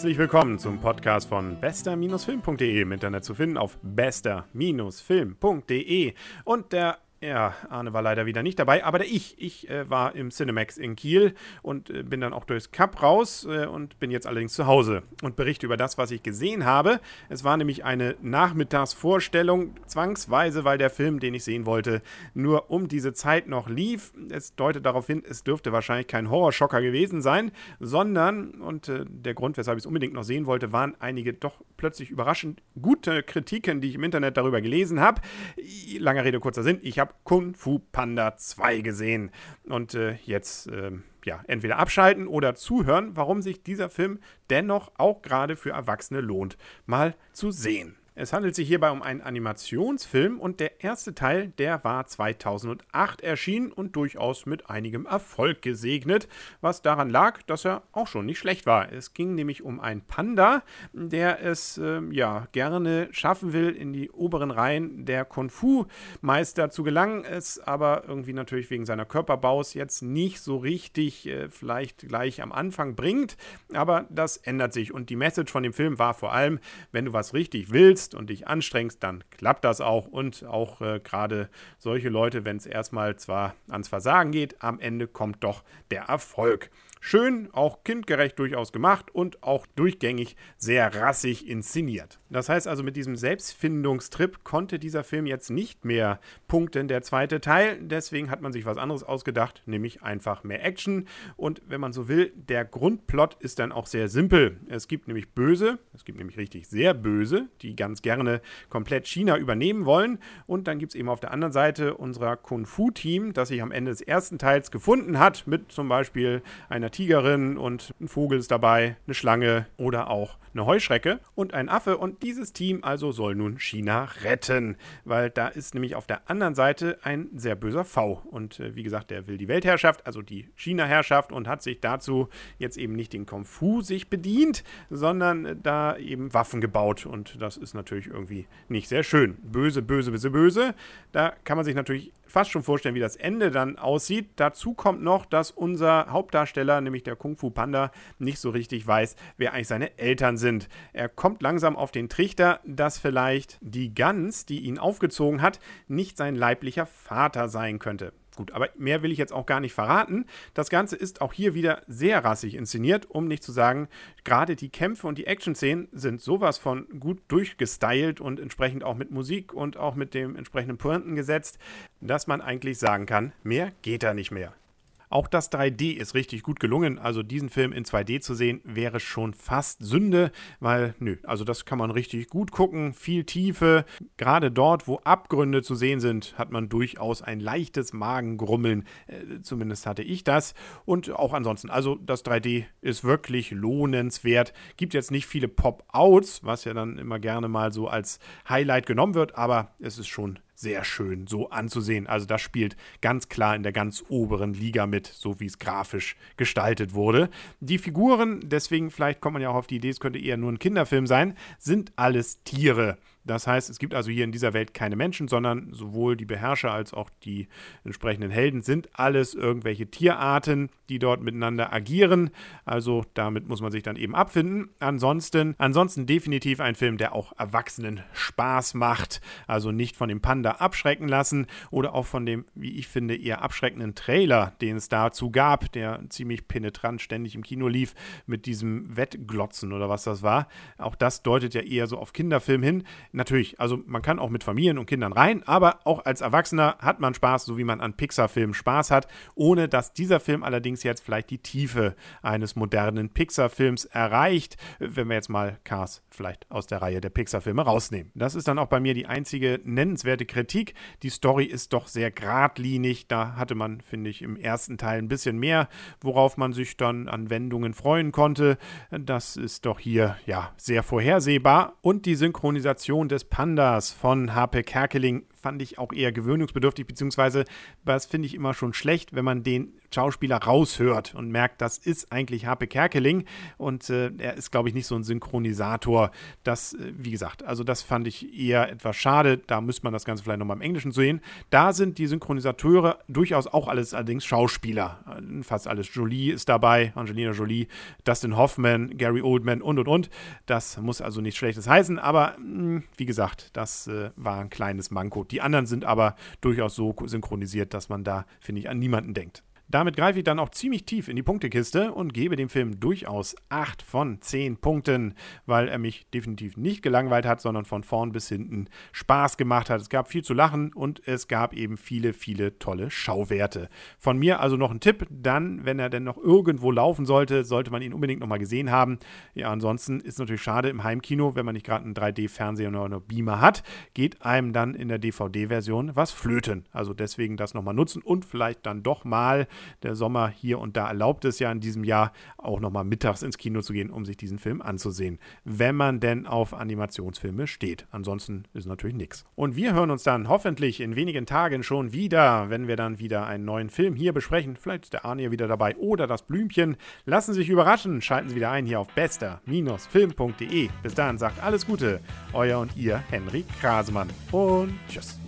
Herzlich willkommen zum Podcast von bester-film.de, im Internet zu finden auf bester-film.de. Und der Arne war leider wieder nicht dabei, aber ich war im Cinemax in Kiel und bin dann auch durchs Cup raus und bin jetzt allerdings zu Hause und berichte über das, was ich gesehen habe. Es war nämlich eine Nachmittagsvorstellung, zwangsweise, weil der Film, den ich sehen wollte, nur um diese Zeit noch lief. Es deutet darauf hin, es dürfte wahrscheinlich kein Horrorschocker gewesen sein, sondern, und der Grund, weshalb ich es unbedingt noch sehen wollte, waren einige doch plötzlich überraschend gute Kritiken, die ich im Internet darüber gelesen habe. Langer Rede, kurzer Sinn, ich habe Kung Fu Panda 2 gesehen und jetzt entweder abschalten oder zuhören, warum sich dieser Film dennoch auch gerade für Erwachsene lohnt, mal zu sehen. Es handelt sich hierbei um einen Animationsfilm und der erste Teil, der war 2008 erschienen und durchaus mit einigem Erfolg gesegnet, was daran lag, dass er auch schon nicht schlecht war. Es ging nämlich um einen Panda, der es gerne schaffen will, in die oberen Reihen der Kung-Fu-Meister zu gelangen, es aber irgendwie natürlich wegen seiner Körperbaus jetzt nicht so richtig vielleicht gleich am Anfang bringt, aber das ändert sich und die Message von dem Film war vor allem, wenn du was richtig willst und dich anstrengst, dann klappt das auch. Und auch gerade solche Leute, wenn es erstmal zwar ans Versagen geht, am Ende kommt doch der Erfolg. Schön, auch kindgerecht durchaus gemacht und auch durchgängig sehr rassig inszeniert. Das heißt also, mit diesem Selbstfindungstrip konnte dieser Film jetzt nicht mehr punkten, der zweite Teil. Deswegen hat man sich was anderes ausgedacht, nämlich einfach mehr Action. Und wenn man so will, der Grundplot ist dann auch sehr simpel. Es gibt nämlich Böse, es gibt nämlich richtig sehr Böse, die ganz gerne komplett China übernehmen wollen. Und dann gibt es eben auf der anderen Seite unser Kung-Fu-Team, das sich am Ende des ersten Teils gefunden hat, mit zum Beispiel einer Tigerin und ein Vogel ist dabei, eine Schlange oder auch eine Heuschrecke und ein Affe. Und dieses Team also soll nun China retten, weil da ist nämlich auf der anderen Seite ein sehr böser V. Und wie gesagt, der will die Weltherrschaft, also die China-Herrschaft und hat sich dazu jetzt eben nicht den Kung Fu sich bedient, sondern da eben Waffen gebaut. Und das ist natürlich irgendwie nicht sehr schön. Böse, böse, böse, böse. Da kann man sich natürlich fast schon vorstellen, wie das Ende dann aussieht. Dazu kommt noch, dass unser Hauptdarsteller, nämlich der Kung Fu Panda, nicht so richtig weiß, wer eigentlich seine Eltern sind. Er kommt langsam auf den Trichter, dass vielleicht die Gans, die ihn aufgezogen hat, nicht sein leiblicher Vater sein könnte. Gut, aber mehr will ich jetzt auch gar nicht verraten. Das Ganze ist auch hier wieder sehr rassig inszeniert, um nicht zu sagen, gerade die Kämpfe und die Action-Szenen sind sowas von gut durchgestylt und entsprechend auch mit Musik und auch mit dem entsprechenden Pointen gesetzt, dass man eigentlich sagen kann, mehr geht da nicht mehr. Auch das 3D ist richtig gut gelungen, also diesen Film in 2D zu sehen, wäre schon fast Sünde, weil, also das kann man richtig gut gucken, viel Tiefe, gerade dort, wo Abgründe zu sehen sind, hat man durchaus ein leichtes Magengrummeln, zumindest hatte ich das und auch ansonsten, also das 3D ist wirklich lohnenswert, gibt jetzt nicht viele Pop-Outs, was ja dann immer gerne mal so als Highlight genommen wird, aber es ist schon sehr schön so anzusehen. Also das spielt ganz klar in der ganz oberen Liga mit, so wie es grafisch gestaltet wurde. Die Figuren, deswegen vielleicht kommt man ja auch auf die Idee, es könnte eher nur ein Kinderfilm sein, sind alles Tiere. Das heißt, es gibt also hier in dieser Welt keine Menschen, sondern sowohl die Beherrscher als auch die entsprechenden Helden sind alles irgendwelche Tierarten, die dort miteinander agieren. Also damit muss man sich dann eben abfinden. Ansonsten definitiv ein Film, der auch Erwachsenen Spaß macht. Also nicht von dem Panda abschrecken lassen oder auch von dem, wie ich finde, eher abschreckenden Trailer, den es dazu gab, der ziemlich penetrant ständig im Kino lief mit diesem Wettglotzen oder was das war. Auch das deutet ja eher so auf Kinderfilm hin. Natürlich, also man kann auch mit Familien und Kindern rein, aber auch als Erwachsener hat man Spaß, so wie man an Pixar-Filmen Spaß hat, ohne dass dieser Film allerdings jetzt vielleicht die Tiefe eines modernen Pixar-Films erreicht, wenn wir jetzt mal Cars vielleicht aus der Reihe der Pixar-Filme rausnehmen. Das ist dann auch bei mir die einzige nennenswerte Kritik. Die Story ist doch sehr geradlinig, da hatte man, finde ich, im ersten Teil ein bisschen mehr, worauf man sich dann an Wendungen freuen konnte. Das ist doch hier, sehr vorhersehbar und die Synchronisation des Pandas von Hape Kerkeling fand ich auch eher gewöhnungsbedürftig, beziehungsweise das finde ich immer schon schlecht, wenn man den Schauspieler raushört und merkt, das ist eigentlich Hape Kerkeling und er ist, glaube ich, nicht so ein Synchronisator. Das, wie gesagt, also das fand ich eher etwas schade. Da müsste man das Ganze vielleicht nochmal im Englischen sehen. Da sind die Synchronisateure durchaus auch alles allerdings Schauspieler. Fast alles. Jolie ist dabei, Angelina Jolie, Dustin Hoffman, Gary Oldman und. Das muss also nichts Schlechtes heißen, aber wie gesagt, das war ein kleines Manko. Die anderen sind aber durchaus so synchronisiert, dass man da, finde ich, an niemanden denkt. Damit greife ich dann auch ziemlich tief in die Punktekiste und gebe dem Film durchaus 8 von 10 Punkten, weil er mich definitiv nicht gelangweilt hat, sondern von vorn bis hinten Spaß gemacht hat. Es gab viel zu lachen und es gab eben viele, viele tolle Schauwerte. Von mir also noch ein Tipp, dann, wenn er denn noch irgendwo laufen sollte, sollte man ihn unbedingt nochmal gesehen haben. Ja, ansonsten ist es natürlich schade im Heimkino, wenn man nicht gerade einen 3D-Fernseher oder einen Beamer hat, geht einem dann in der DVD-Version was flöten. Also deswegen das nochmal nutzen und vielleicht dann doch mal, der Sommer hier und da erlaubt es ja in diesem Jahr auch nochmal mittags ins Kino zu gehen, um sich diesen Film anzusehen, wenn man denn auf Animationsfilme steht. Ansonsten ist natürlich nichts. Und wir hören uns dann hoffentlich in wenigen Tagen schon wieder, wenn wir dann wieder einen neuen Film hier besprechen. Vielleicht ist der Arne wieder dabei oder das Blümchen. Lassen Sie sich überraschen. Schalten Sie wieder ein hier auf bester-film.de. Bis dahin sagt alles Gute. Euer und Ihr Henrik Krasemann. Und tschüss.